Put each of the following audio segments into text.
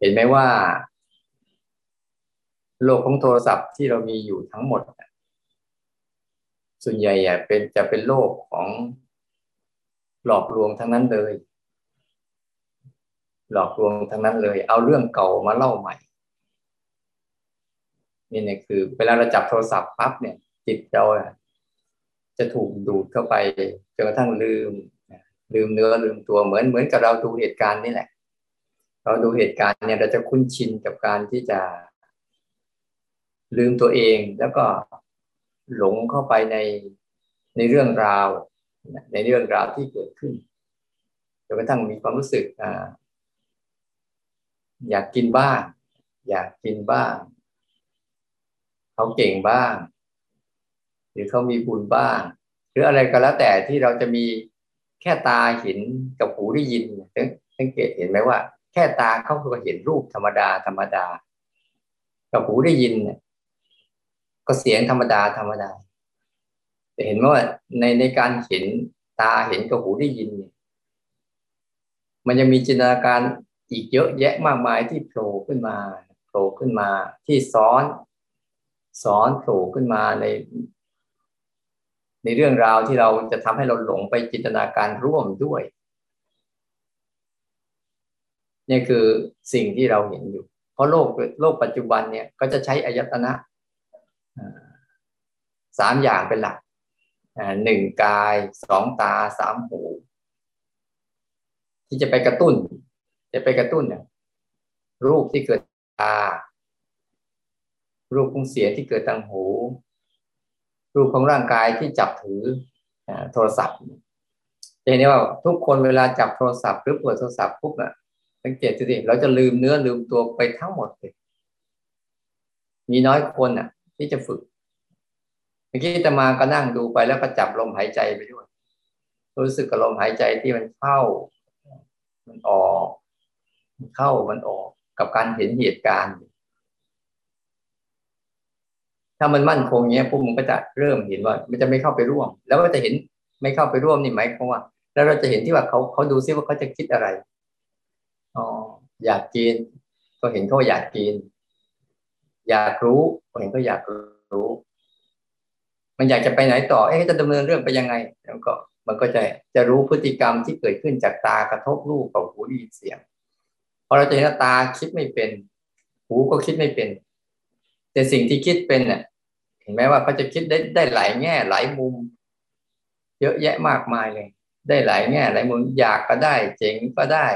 เห็นไหมว่าโลกของโทรศัพท์ที่เรามีอยู่ทั้งหมดส่วนใหญ่จะเป็นโลกของหลอกลวงทั้งนั้นเลยหลอกลวงทั้งนั้นเลยเอาเรื่องเก่ามาเล่าใหม่นี่เนี่ยคือเวลาเราจับโทรศัพท์ปั๊บเนี่ยจิตเราจะถูกดูดเข้าไปจนกระทั่งลืมเนื้อลืมตัวเหมือนกับเราดูเหตุการณ์นี่แหละเราดูเหตุการณ์เนี่ยเราจะคุ้นชินกับการที่จะลืมตัวเองแล้วก็หลงเข้าไปในเรื่องราวที่เกิดขึ้นจนกระทั่งมีความรู้สึกอยากกินบ้างเขาเก่งบ้างหรือเขามีบุญบ้างหรืออะไรก็แล้วแต่ที่เราจะมีแค่ตาเห็นกับหูได้ยินสังเกตเห็นไหมว่าแค่ตาเขาก็เห็นรูปธรรมดากับหูได้ยินก็เสียงธรรมดาจะเห็นว่าในการเห็นตาเห็นกับหูได้ยินมันจะมีจินตนาการอีกเยอะแยะมากมายที่โผล่ขึ้นมาที่ซ้อนโผล่ขึ้นมาในเรื่องราวที่เราจะทำให้เราหลงไปจินตนาการร่วมด้วยนี่คือสิ่งที่เราเห็นอยู่เพราะโลกปัจจุบันเนี่ยก็จะใช้อายตนะ3อย่างเป็นหลัก1กาย2ตา3หูที่จะไปกระตุ้นเนี่ยรูปที่เกิดตารูปของเสียงที่เกิดทางหูรูปของร่างกายที่จับถือโทรศัพท์จะเห็นว่าทุกคนเวลาจับโทรศัพท์หรือเปิดโทรศัพท์ปุ๊บน่ะสังเกตดูสิเราจะลืมเนื้อลืมตัวไปทั้งหมดเลยมีน้อยคนน่ะที่จะฝึกเมื่อกี้อาตมาก็นั่งดูไปแล้วก็จับลมหายใจไปด้วยรู้สึกกับลมหายใจที่มันเข้ามันออกเข้ามันออกกับการเห็นเหตุการณ์ถ้ามันมั่นคงเงี้ยพวกมึงก็จะเริ่มเห็นว่ามันจะไม่เข้าไปร่วมแล้วก็จะเห็นไม่เข้าไปร่วมนี่หมายความว่าแล้วเราจะเห็นที่ว่าเขาดูซิว่าเขาจะคิดอะไรอ๋ออยากกินก็เห็นเขาอยากกินอยากรู้ก็เห็นเขาอยากรู้มันอยากจะไปไหนต่อเอ๊ะจะดำเนินเรื่องไปยังไงแล้วก็มันก็จะรู้พฤติกรรมที่เกิดขึ้นจากตากระทบรูปกับหูได้ยินเสียงพอเราจะเห็นตาคิดไม่เป็นหูก็คิดไม่เป็นแต่สิ่งที่คิดเป็นเนี่ยเห็นไหมว่าเขาจะคิดได้หลายแง่หลายมุมเยอะแยะมากมายเลยได้หลายแง่หลายมุมอยากก็ได้เจ๋งก็ได้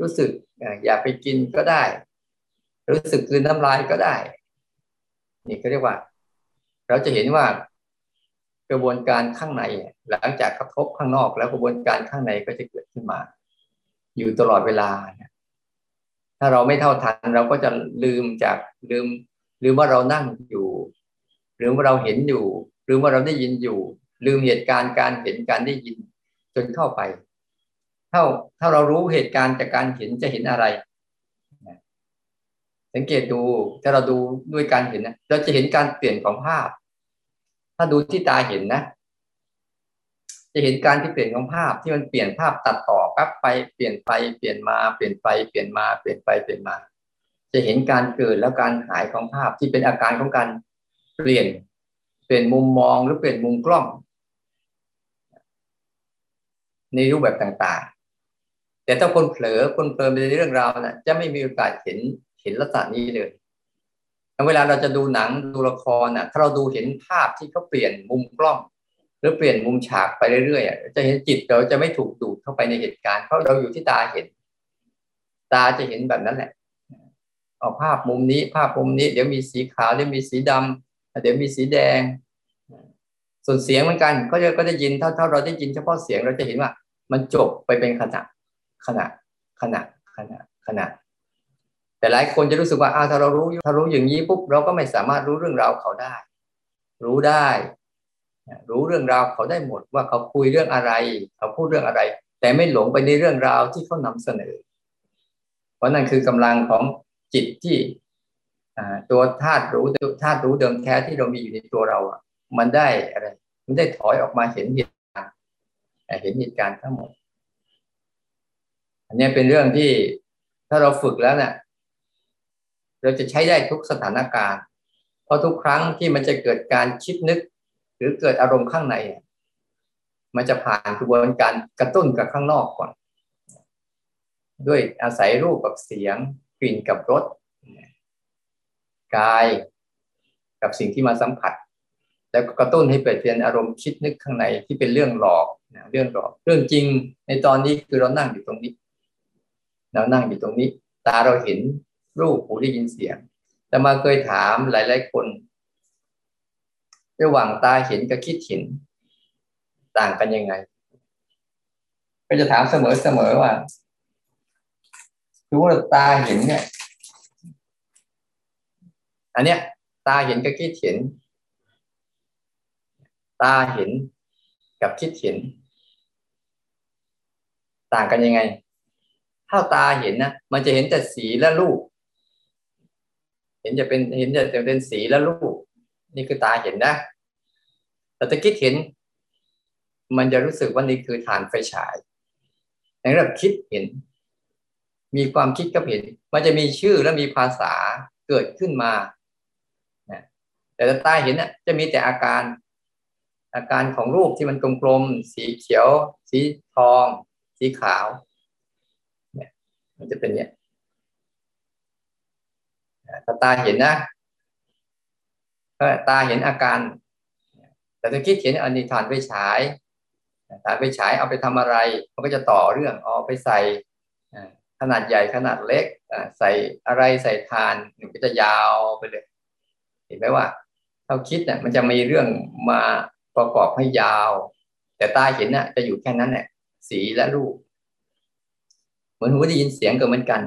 รู้สึกอยากไปกินก็ได้รู้สึกกลืนน้ำลายก็ได้นี่เขาเรียกว่าเราจะเห็นว่ากระบวนการข้างในหลังจากกระทบข้างนอกแล้วกระบวนการข้างในก็จะเกิดขึ้นมาอยู่ตลอดเวลาถ้าเราไม่เท่าทันเราก็จะลืมว่าเรานั่งอยู่ลืมว่าเราเห็นอยู่ลืมว่าเราได้ยินอยู่ลืมเหตุการณ์การเห็นการได้ยินจนเข้าไปถ้าเรารู้เหตุการณ์จากการเห็นจะเห็นอะไรสังเกตดูถ้าเราดูด้วยการเห็นนะเราจะเห็นการเปลี่ยนของภาพถ้าดูที่ตาเห็นนะจะเห็นการที่เปลี่ยนของภาพที่มันเปลี่ยนภาพตัดต่อปั๊บไปเปลี่ยนไปเปลี่ยนมาเปลี่ยนไปเปลี่ยนมาเปลี่ยนไปเปลี่ยนมาจะเห็นการเกิดแล้วการหายของภาพที่เป็นอาการของการเปลี่ยนมุมมองหรือเปลี่ยนมุมกล้องในรูปแบบต่างๆแต่ถ้าคนเผลอไปในเรื่องราวน่ะจะไม่มีโอกาสเห็นลักษณะนี้เลยเวลาเราจะดูหนังดูละครน่ะถ้าเราดูเห็นภาพที่เขาเปลี่ยนมุมกล้องหรือเปลี่ยนมุมฉากไปเรื่อยๆจะเห็นจิตเราจะไม่ถูกดูดเข้าไปในเหตุการณ์เพราะเราอยู่ที่ตาเห็นตาจะเห็นแบบนั้นแหละเอาภาพมุมนี้เดี๋ยวมีสีขาวเดี๋ยวมีสีดำเดี๋ยวมีสีแดงส่วนเสียงเหมือนกันก็ได้ยินเท่าเราได้ยินเฉพาะเสียงเราจะเห็นว่ามันจบไปเป็นขณะแต่หลายคนจะรู้สึกว่าถ้าเรารู้อย่างนี้ปุ๊บเราก็ไม่สามารถรู้เรื่องราวเขาได้รู้เรื่องราวเขาได้หมดว่าเขาคุยเรื่องอะไรเขาพูดเรื่องอะไรแต่ไม่หลงไปในเรื่องราวที่เขานำเสนอเพราะนั่นคือกำลังของจิตที่ตัวธาตุรู้เดิมแท้ที่เรามีอยู่ในตัวเรามันได้อะไรมันได้ถอยออกมาเห็นเหตุการณ์ทั้งหมดอันนี้เป็นเรื่องที่ถ้าเราฝึกแล้วเนี่ย เราจะใช้ได้ทุกสถานการณ์เพราะทุกครั้งที่มันจะเกิดการคิดนึกหรือเกิดอารมณ์ข้างในมันจะผ่านกระบวนการกระตุ้นกับข้างนอกก่อนด้วยอาศัยรูปกับเสียงกลิ่นกับรสกายกับสิ่งที่มาสัมผัสแล้วกระตุ้นให้เกิดเป็นอารมณ์คิดนึกข้างในที่เป็นเรื่องหลอกนะเรื่องหลอกเรื่องจริงในตอนนี้คือเรานั่งอยู่ตรงนี้เรานั่งอยู่ตรงนี้ตาเราเห็นรูปหูได้ยินเสียงแต่มาเคยถามหลายๆคนระหว่างตาเห็นกับคิดเห็นต่างกันยังไงก็จะถามเสมอๆว่าคือว่าตาเห็นเนี่ยอันเนี้ยตาเห็นกับคิดเห็นตาเห็นกับคิดเห็นต่างกันยังไงถ้าตาเห็นนะมันจะเห็นแต่สีและรูปเห็นจะเป็นสีและรูปนี่คือตาเห็นนะแต่ถ้าคิดเห็นมันจะรู้สึกว่านี่คือฐานไฟฉายในระดับคิดเห็นมีความคิดกับเห็นมันจะมีชื่อและมีภาษาเกิดขึ้นมาแต่ตาเห็นน่ะจะมีแต่อาการของรูปที่มันกลมๆสีเขียวสีทองสีขาวเนี่ยมันจะเป็นเนี่ยตาเห็นนะก็ตาเห็นอาการแต่ถ้าคิดเห็นอันนี้ฐานไฟฉายเอาไปทำอะไรมันก็จะต่อเรื่องเอาไปใส่ขนาดใหญ่ขนาดเล็กใส่อะไรใส่ฐานมันก็จะยาวไปเลยเห็นไหมว่าเขาคิดเนี่ยมันจะมีเรื่องมาประกอบให้ยาวแต่ตาเห็นน่ะจะอยู่แค่นั้นแหละสีและรูปเหมือนหูได้ยินเสียงก็เหมือนกัน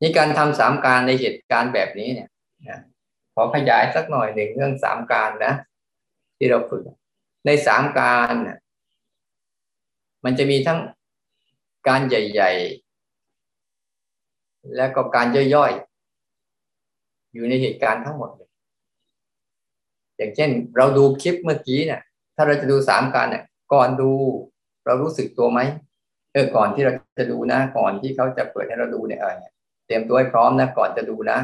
นี่การทำสามการในเหตุการณ์แบบนี้เนี่ยขอขยายสักหน่อยหนึ่งเรื่องสามการนะที่เราฝึกในสามการเนี่ยมันจะมีทั้งการใหญ่ๆและก็การย่อยๆอยู่ในเหตุการณ์ทั้งหมดอย่างเช่นเราดูคลิปเมื่อกี้เนี่ยถ้าเราจะดูสามการเนี่ยก่อนดูเรารู้สึกตัวไหมก่อนที่เราจะดูนะก่อนที่เขาจะเปิดให้เราดูเนี่ยเตรียมตัวให้พร้อมนะก่อนจะดูนะ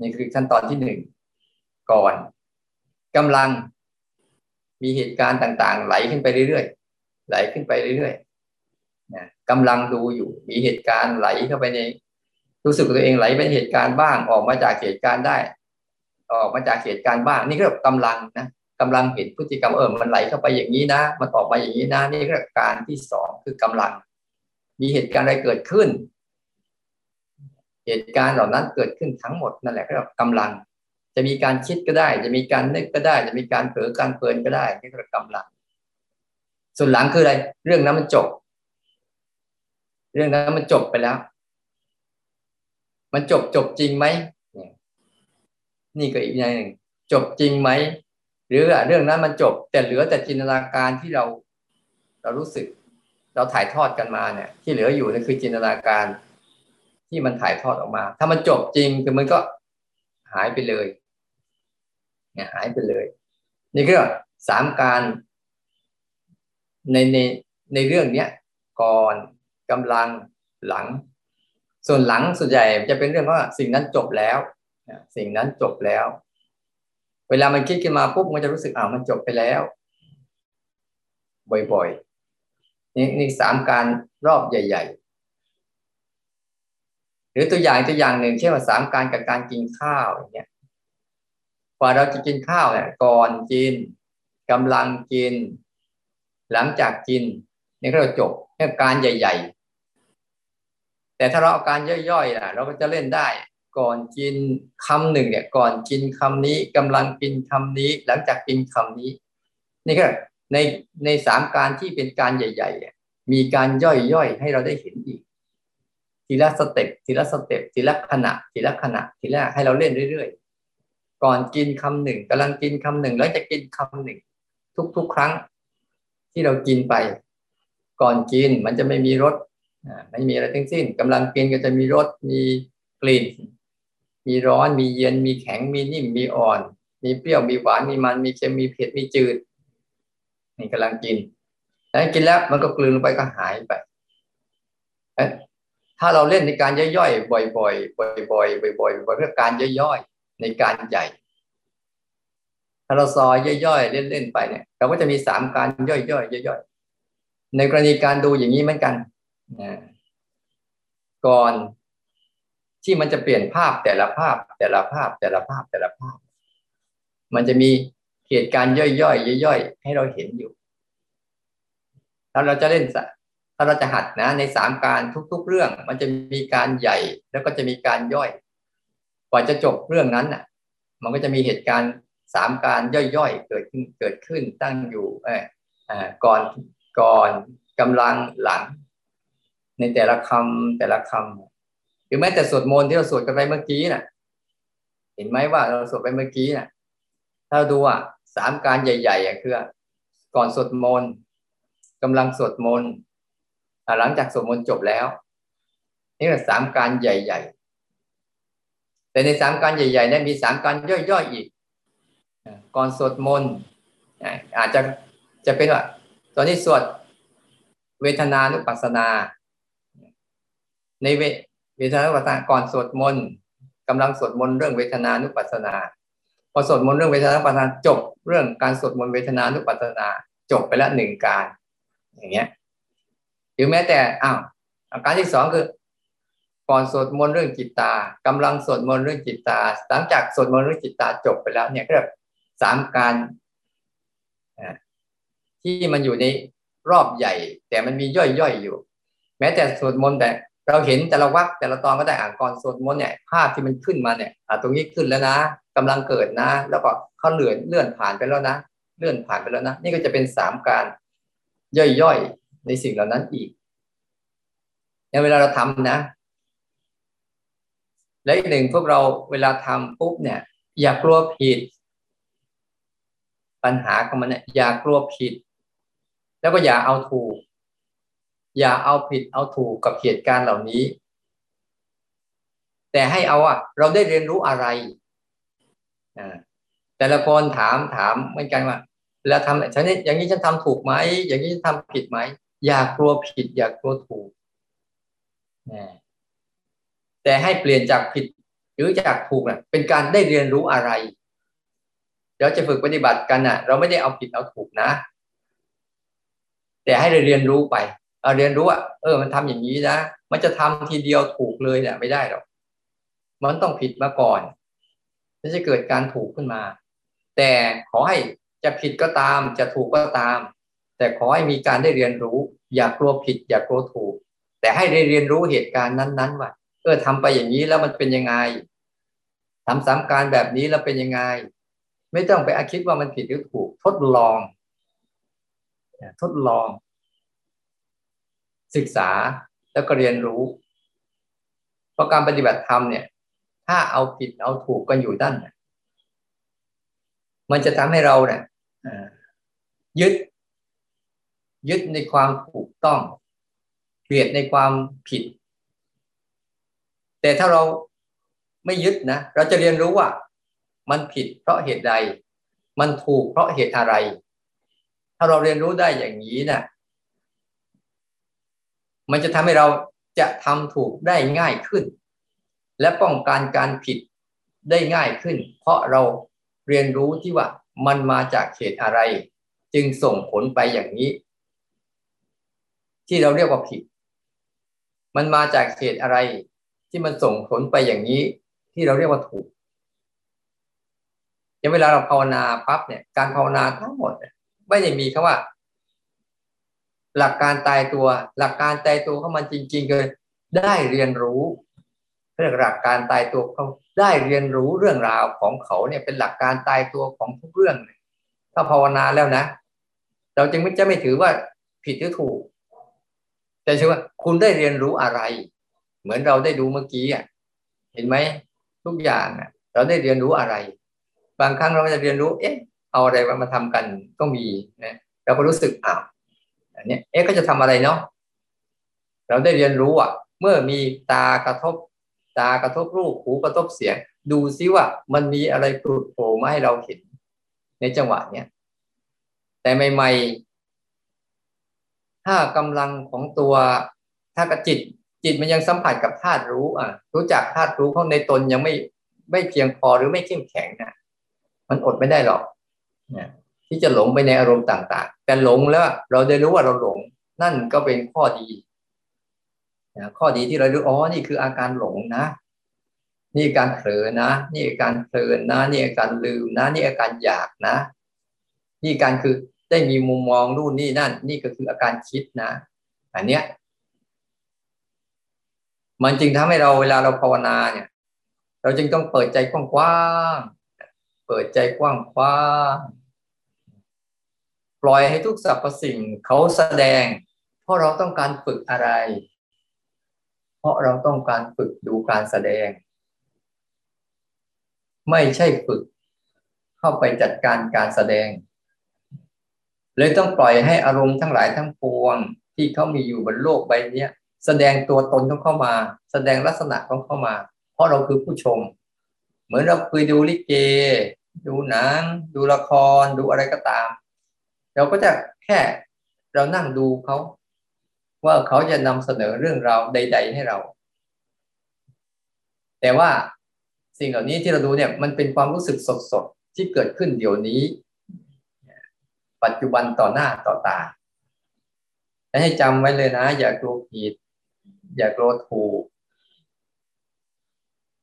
นี่คือขั้นตอนที่หนึ่งก่อนกำลังมีเหตุการณ์ต่างๆไหลขึ้นไปเรื่อยๆนะกำลังดูอยู่มีเหตุการณ์ไหลเข้าไปในรู้สึกตัวเองไหลไปเหตุการณ์บ้างออกมาจากเหตุการณ์ได้ออกมาจากเหตุการณ์บ้างนี่ก็กำลังนะกำลังเห็นพฤติกรรมมันไหลเข้าไปอย่างนี้นะมันออกมาอย่างนี้นะนี่ก็การที่สองคือกำลังมีเหตุการณ์อะไรเกิดขึ้นเหตุการณ์เหล่านั้นเกิดขึ้นทั้งหมดนั่นแหละก็กำลังจะมีการคิดก็ได้จะมีการนึกก็ได้จะมีการเผลอการเพลินก็ได้นี่ก็กำลังส่วนหลังคืออะไรเรื่องนั้นมันจบไปแล้วมันจบจริงไหมนี่ก็อีกอย่างหนึ่งจบจริงไหมหรือเรื่องนั้นมันจบแต่เหลือแต่จินตนาการที่เรารู้สึกเราถ่ายทอดกันมาเนี่ยที่เหลืออยู่นั่นคือจินตนาการที่มันถ่ายทอดออกมาถ้ามันจบจริงคือมันก็หายไปเลยเนี่ยหายไปเลยนี่คือสามการในเรื่องเนี้ยก่อนกำลังหลังส่วนหลังส่วนใหญ่จะเป็นเรื่องว่าสิ่งนั้นจบแล้วเวลามันคิดขึ้นมาปุ๊บมันจะรู้สึกมันจบไปแล้วบ่อยๆนี่สามการรอบใหญ่ๆหรือตัวอย่างหนึ่งเช่นว่าสามการกับการกินข้าวอย่างเงี้ยพอเราจะกินข้าวเนี่ยก่อนกินกำลังกินหลังจากกินนี่ก็จบนี่การใหญ่ๆแต่ถ้าเราเอาการย่อยๆเราก็จะเล่นได้ก่อนกินคำหนึ่งเนี่ยก่อนกินคำนี้กำลังกินคำนี้หลังจากกินคำนี้นี่ก็ในสามการที่เป็นการใหญ่ๆเนี่ยมีการย่อยๆให้เราได้เห็นอีกทีละสเต็ปทีละขณะทีละให้เราเล่นเรื่อยๆก่อนกินคำหนึ่งกำลังกินคำหนึ่งหลังจากกินคำหนึ่งทุกๆครั้งที่เรากินไปก่อนกินมันจะไม่มีรสไม่มีอะไรทั้งสิ้นกำลังกินก็จะมีรสมีกลิ่นมีร้อนมีเย็นมีแข็งมีนิ่มมีอ่อนมีเปรี้ยวมีหวานมีมันมีเค็มมีเผ็ดมีจืดนี่กำลังกินแล้วกินแล้วมันก็กลืนลงไปก็หายไป ถ้าเราเล่นในการย่อยๆบ่อยๆบ่อยๆบ่อยๆบ่อยๆเพื่อการย่อยๆในการใหญ่ถ้าเราซอยย่อยๆเล่นๆไปเนี่ยเราก็จะมี3การย่อยๆย่อยๆในกรณีการดูอย่างนี้เหมือนกันนะก่อนที่มันจะเปลี่ยนภาพแต่ละภาพแต่ละภาพแต่ละภาพแต่ละภาพมันจะมีเหตุการณ์ย่อยๆย่อยๆให้เราเห็นอยู่แล้วเราจะเล่นถ้าเราจะหัดนะใน3การทุกๆเรื่องมันจะมีการใหญ่แล้วก็จะมีการย่อยกว่าจะจบเรื่องนั้นน่ะมันก็จะมีเหตุการณ์3การย่อยๆเกิดขึ้นตั้งอยู่ก่อนกำลังหลังในแต่ละคำแต่ละคำหรือแม้แต่สวดมนต์ที่เราสวดกันไปเมื่อกี้น่ะเห็นไหมว่าเราสวดไปเมื่อกี้น่ะถ้าดูอ่ะ3การใหญ่ๆคือก่อนสวดมนต์กำลังสวดมนต์หลังจากสวดมนต์จบแล้วนี่คือ3การใหญ่ๆแต่ใน3การใหญ่ๆนั้นมี3การย่อยๆอีกก่อนสวดมนต์อาจจะเป็นว่าตอนนี้สวดเวทนานุปัสสนาในเวทนานุปัสสนาก่อนสวดมนต์กำลังสวดมนต์เรื่องเวทนานุปัสสนาพอสวดมนต์เรื่องเวทนานุปัสสนาจบเรื่องการสวดมนต์เวทนานุปัสสนาจบไปละ1การอย่างเงี้ยหรือแม้แต่การที่2คือก่อนสวดมนต์เรื่องจิตตากำลังสวดมนต์เรื่องจิตตาหลังจากสวดมนต์เรื่องจิตตาจบไปแล้วเนี่ยก็แบบ3การที่มันอยู่ในรอบใหญ่แต่มันมีย่อยๆอยู่แม้แต่สวดมนต์แต่เราเห็นแต่ละวรรคแต่ละตอนก็ได้ก่อนสวดมนต์เนี่ยภาพที่มันขึ้นมาเนี่ยตรงนี้ขึ้นแล้วนะกำลังเกิดนะแล้วก็เขาเลื่อนผ่านไปแล้วนะเลื่อนผ่านไปแล้วนะนี่ก็จะเป็น3การย่อยๆในสิ่งเหล่านั้นอีกในเวลาเราทำนะและอีกหนึ่งพวกเราเวลาทำปุ๊บเนี่ยอย่ากลัวผิดปัญหาของมันเนี่ยอย่ากลัวผิดแล้วก็อย่าเอาถูกอย่าเอาผิดเอาถูกกับเหตุการณ์เหล่านี้แต่ให้เอาเราได้เรียนรู้อะไรแต่ละคนถามเหมือนกันว่าเวลาทำฉันอย่างนี้ฉันทำถูกไหมอย่างนี้ฉันทำผิดไหมอย่ากลัวผิดอย่ากลัวถูกแต่ให้เปลี่ยนจากผิดหรือจากถูกเป็นการได้เรียนรู้อะไรเราจะฝึกปฏิบัติกันเราไม่ได้เอาผิดเอาถูกนะแต่ให้เรียนรู้ไปเรียนรู้มันทำอย่างนี้นะมันจะทำทีเดียวถูกเลยไม่ได้หรอกมันต้องผิดมาก่อนแล้วจะเกิดการถูกขึ้นมาแต่ขอให้จะผิดก็ตามจะถูกก็ตามแต่ขอให้มีการได้เรียนรู้อย่ากลัวผิดอย่ากลัวถูกแต่ให้ได้เรียนรู้เหตุการณ์นั้นๆว่าทำไปอย่างนี้แล้วมันเป็นยังไงทำ3การแบบนี้แล้วเป็นยังไงไม่ต้องไปคิดว่ามันผิดหรือถูกทดลองศึกษาแล้วก็เรียนรู้เพราะการปฏิบัติธรรมเนี่ยถ้าเอาผิดเอาถูกกันอยู่ด้านมันจะทำให้เราเนี่ยยึดในความถูกต้องเกลียดในความผิดแต่ถ้าเราไม่ยึดนะเราจะเรียนรู้ว่ามันผิดเพราะเหตุใดมันถูกเพราะเหตุอะไรถ้าเราเรียนรู้ได้อย่างนี้นะมันจะทำให้เราจะทำถูกได้ง่ายขึ้นและป้องกันการผิดได้ง่ายขึ้นเพราะเราเรียนรู้ที่ว่ามันมาจากเหตุอะไรจึงส่งผลไปอย่างนี้ที่เราเรียกว่าผิดมันมาจากเหตุอะไรที่มันส่งผลไปอย่างนี้ที่เราเรียกว่าถูกอย่างเวลาเราภาวนาปั๊บเนี่ยการภาวนาทั้งหมดไม่ได้มีคำว่าหลักการตายตัวหลักการตายตัวของมันจริงๆคือได้เรียนรู้เรื่องหลักการตายตัวเขาได้เรียนรู้เรื่องราวของเขาเนี่ยเป็นหลักการตายตัวของทุกเรื่องถ้าภาวนาแล้วนะเราจึงจะไม่ถือว่าผิดหรือถูกแต่ถือว่าคุณได้เรียนรู้อะไรเหมือนเราได้ดูเมื่อกี้เห็นไหมทุกอย่างเราได้เรียนรู้อะไรบางครั้งเราจะเรียนรู้เอาอะไรมาทำกันก็มีนะเราก็รู้สึกอันนี้ก็จะทำอะไรเนาะเราได้เรียนรู้เมื่อมีตากระทบรูปหูกระทบเสียงดูซิว่ามันมีอะไรปลุกโผล่มาให้เราเห็นในจังหวะเนี้ยแต่ใหม่ๆถ้ากำลังของตัวถ้าจิต จิตมันยังสัมผัสกับธาตุรู้รู้จักธาตุรู้เพราะในตนยังไม่เพียงพอหรือไม่เข้มแข็งนะมันอดไม่ได้หรอกนะที่จะหลงไปในอารมณ์ต่างๆแต่หลงแล้วเราได้รู้ว่าเราหลงนั่นก็เป็นข้อดีนะข้อดีที่เรารู้นี่คืออาการหลงนะนี่การเผลอนะนี่การเพลินนะนี่การลืมนะนี่อาการอยากนะนี่การคือได้มีมุมมองนู่นนี่นั่นนี่ก็คืออาการคิดนะอันเนี้ยมันจึงทำให้เราเวลาเราภาวนาเนี่ยเราจึงต้องเปิดใจกว้างๆเปิดใจกว้างๆปล่อยให้ทุกสรรพสิ่งเขาแสดงเพราะเราต้องการฝึกอะไรเพราะเราต้องการฝึกดูการแสดงไม่ใช่ฝึกเข้าไปจัดการการแสดงเลยต้องปล่อยให้อารมณ์ทั้งหลายทั้งปวงที่เขามีอยู่บนโลกใบนี้แสดงตัวตนของเขามาแสดงลักษณะของเขามาเพราะเราคือผู้ชมเหมือนเราเคยดูลิเกดูหนังดูละครดูอะไรก็ตามเราก็จะแค่เรานั่งดูเขาว่าเขาจะนำเสนอเรื่องราวใดๆให้เราแต่ว่าสิ่งเหล่านี้ที่เราดูเนี่ยมันเป็นความรู้สึกสดๆที่เกิดขึ้นเดี๋ยวนี้ปัจจุบันต่อหน้าต่อตาให้จำไว้เลยนะอย่ากลัวผิดอย่ากลัวถูก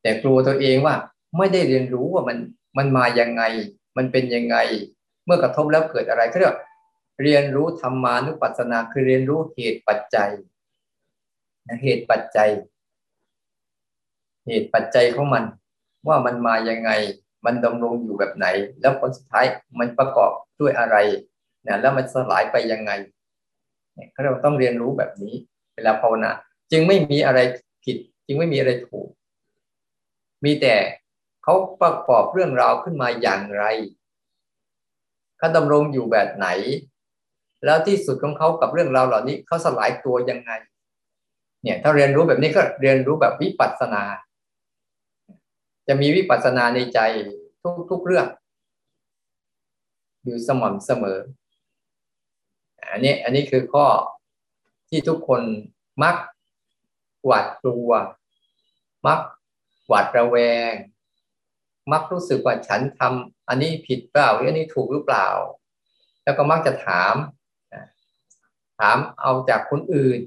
แต่กลัวตัวเองว่าไม่ได้เรียนรู้ว่ามันมายังไงมันเป็นยังไงเมื่อกระทบแล้วเกิดอะไรก็เรียนรู้ธรรมานุปัสสนาคือเรียนรู้เหตุปัจจัยเหตุปัจจัยเหตุปัจจัยของมันว่ามันมายังไงมันดำรงอยู่แบบไหนแล้วผลสุดท้ายมันประกอบด้วยอะไรนะแล้วมันสลายไปยังไงเราต้องเรียนรู้แบบนี้เวลาภาวนาจึงไม่มีอะไรผิดจึงไม่มีอะไรถูกมีแต่เขาประกอบเรื่องราวขึ้นมาอย่างไรเขาดำรงอยู่แบบไหนแล้วที่สุดของเขากับเรื่องราวเหล่านี้เขาสลายตัวยังไงเนี่ยถ้าเรียนรู้แบบนี้ก็เรียนรู้แบบวิปัสสนาจะมีวิปัสสนาในใจทุกเรื่องอยู่สม่ำเสมออันนี้คือข้อที่ทุกคนมักหวาดกลัวมักหวาดระแวงมักรู้สึกว่าฉันทำอันนี้ผิดเปล่าหรืออันนี้ถูกหรือเปล่าแล้วก็มักจะถามเอาจากคนอื่น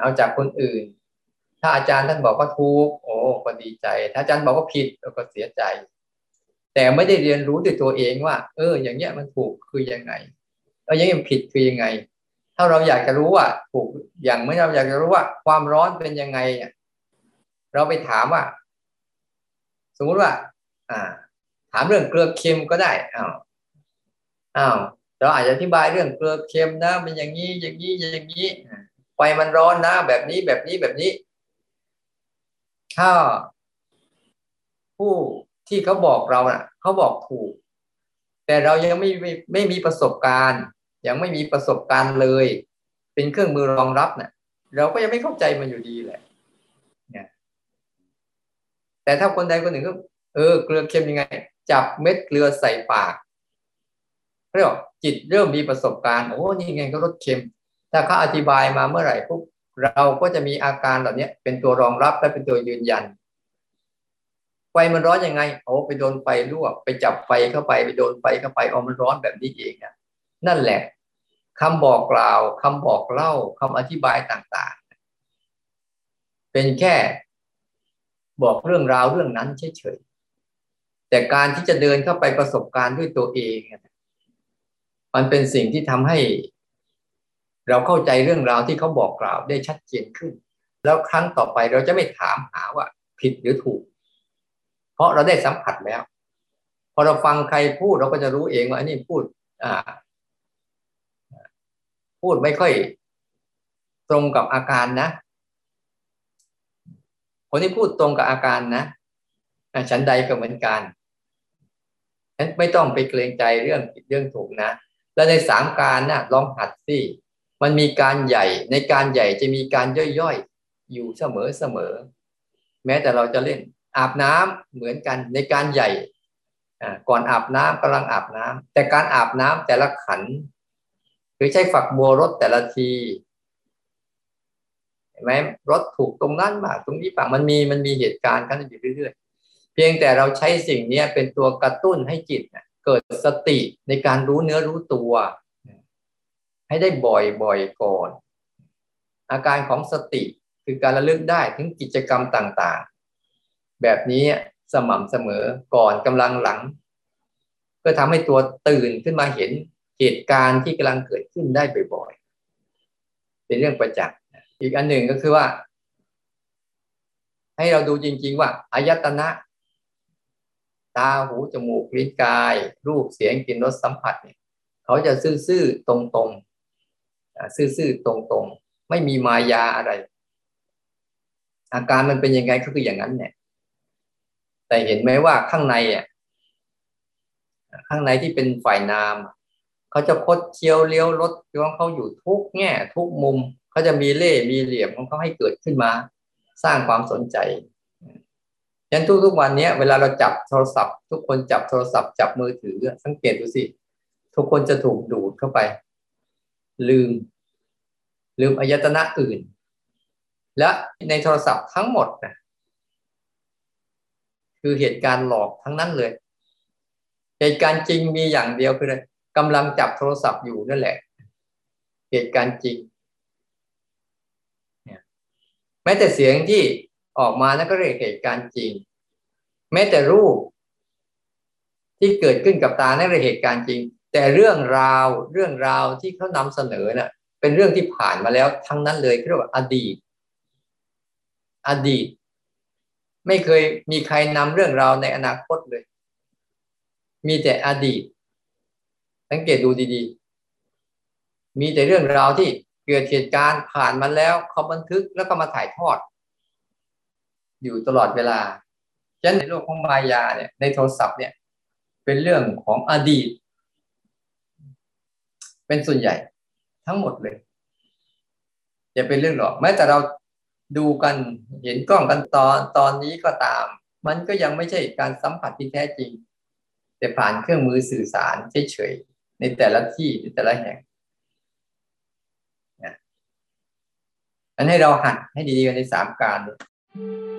เอาจากคนอื่นถ้าอาจารย์ท่านบอกว่าถูกโอ้ก็ดีใจถ้าอาจารย์บอกว่าผิดก็เสียใจแต่ไม่ได้เรียนรู้ด้วยตัวเองว่าอย่างเงี้ยมันถูกคือยังไงอย่างนี้ผิดคือยังไงถ้าเราอยากจะรู้ว่าถูกอย่างเมื่อเราอยากจะรู้ว่าความร้อนเป็นยังไงเราไปถามว่าสมมติว่าถามเรื่องเกลือเค็มก็ได้อ้าวเราอาจจะอธิบายเรื่องเกลือเค็มนะมันอย่างนี้อย่างนี้อย่างนี้ไฟมันร้อนนะแบบนี้แบบนี้แบบนี้ถ้าผู้ที่เขาบอกเราน่ะเขาบอกถูกแต่เรายังไม่มีประสบการณ์ยังไม่มีประสบการณ์เลยเป็นเครื่องมือรองรับเนี่ยเราก็ยังไม่เข้าใจมันอยู่ดีแหละแต่ถ้าคนใดคนหนึ่งก็เกลือเค็มยังไงจับเม็ดเกลือใส่ปากเรียกว่าจิตเริ่มมีประสบการณ์นี่ไงก็รสเค็มถ้าเขาอธิบายมาเมื่อไหร่ปุ๊บเราก็จะมีอาการเหล่านี้เป็นตัวรองรับและเป็นตัวยืนยันไฟมันร้อนยังไงไปโดนไฟลวกไปจับไฟเข้าไปไปโดนไฟเข้าไปมันร้อนแบบนี้เองนะนั่นแหละคำบอกกล่าวคำบอกเล่าคำอธิบายต่างๆเป็นแค่บอกเรื่องราวเรื่องนั้นเฉยๆแต่การที่จะเดินเข้าไปประสบการณ์ด้วยตัวเองมันเป็นสิ่งที่ทำให้เราเข้าใจเรื่องราวที่เขาบอกกล่าวได้ชัดเจนขึ้นแล้วครั้งต่อไปเราจะไม่ถามหาว่าผิดหรือถูกเพราะเราได้สัมผัสแล้วพอเราฟังใครพูดเราก็จะรู้เองว่าอันนี้พูดไม่ค่อยตรงกับอาการนะคนที่พูดตรงกับอาการนะฉันใดก็เหมือนกันฉันไม่ต้องไปเกรงใจเรื่องผิดเรื่องถูกนะและในสามการนะลองหัดสิมันมีการใหญ่ในการใหญ่จะมีการย่อยๆอยู่เสมอแม้แต่เราจะเล่นอาบน้ำเหมือนกันในการใหญ่ก่อนอาบน้ำกำลังอาบน้ำแต่การอาบน้ำแต่ละขันหรือใช้ฝักบัวรดแต่ละที แม้รถถูกตรงนั้นบ้างตรงนี้บ้างมันมีเหตุการณ์กันอยู่เรื่อยๆเพียงแต่เราใช้สิ่งนี้เป็นตัวกระตุ้นให้จิตเกิดสติในการรู้เนื้อรู้ตัวให้ได้บ่อยๆก่อนอาการของสติคือการระลึกได้ถึงกิจกรรมต่างๆแบบนี้สม่ำเสมอก่อนกำลังหลังเพื่อทำให้ตัวตื่นขึ้นมาเห็นเหตุการณ์ที่กำลังเกิดขึ้นได้บ่อยๆเป็นเรื่องประจักษ์อีกอันหนึ่งก็คือว่าให้เราดูจริงๆว่าอายตนะตาหูจมูกลิ้นกายรูปเสียงกลิ่นรสสัมผัสเนี่ยเขาจะซื่อๆตรงๆซื่อๆตรงๆไม่มีมายาอะไรอาการมันเป็นยังไงก็คืออย่างนั้นเนี่ยแต่เห็นไหมว่าข้างในที่เป็นฝ่ายนามเขาจะคดเคี้ยวเลี้ยวรสของเขาอยู่ทุกแง่ทุกมุมเขาจะมีเล่มีเหลี่ยมของเขาให้เกิดขึ้นมาสร้างความสนใจยันทุกวันนี้เวลาเราจับโทรศัพท์ทุกคนจับโทรศัพท์จับมือถือสังเกตดูสิทุกคนจะถูกดูดเข้าไปลืมอายตนะอื่นและในโทรศัพท์ทั้งหมดนะคือเหตุการณ์หลอกทั้งนั้นเลยเหตุการณ์จริงมีอย่างเดียวคืออะไรกำลังจับโทรศัพท์อยู่นั่นแหละเหตุการณ์จริงแม้แต่เสียงที่ออกมานั่นก็เรียกเหตุการณ์จริงแม้แต่รูปที่เกิดขึ้นกับตานั่นเรียกเหตุการณ์จริงแต่เรื่องราวที่เขานำเสนอน่ะเป็นเรื่องที่ผ่านมาแล้วทั้งนั้นเลยเรียกว่าอดีตไม่เคยมีใครนำเรื่องราวในอนาคตเลยมีแต่อดีตสังเกตดูดีๆมีแต่เรื่องราวที่เกิดเหตุการณ์ผ่านมาแล้วเขาบันทึกแล้วก็มาถ่ายทอดอยู่ตลอดเวลาฉะนั้นในโลกของมายาเนี่ยในโทรศัพท์เนี่ยเป็นเรื่องของอดีตเป็นส่วนใหญ่ทั้งหมดเลยจะเป็นเรื่องหรอกแม้แต่เราดูกันเห็นกล้องกันตอนนี้ก็ตามมันก็ยังไม่ใช่การสัมผัสที่แท้จริงแต่ผ่านเครื่องมือสื่อสารเฉยๆในแต่ละที่ในแต่ละแห่งอันให้เราหัดให้ดีๆใน3 การ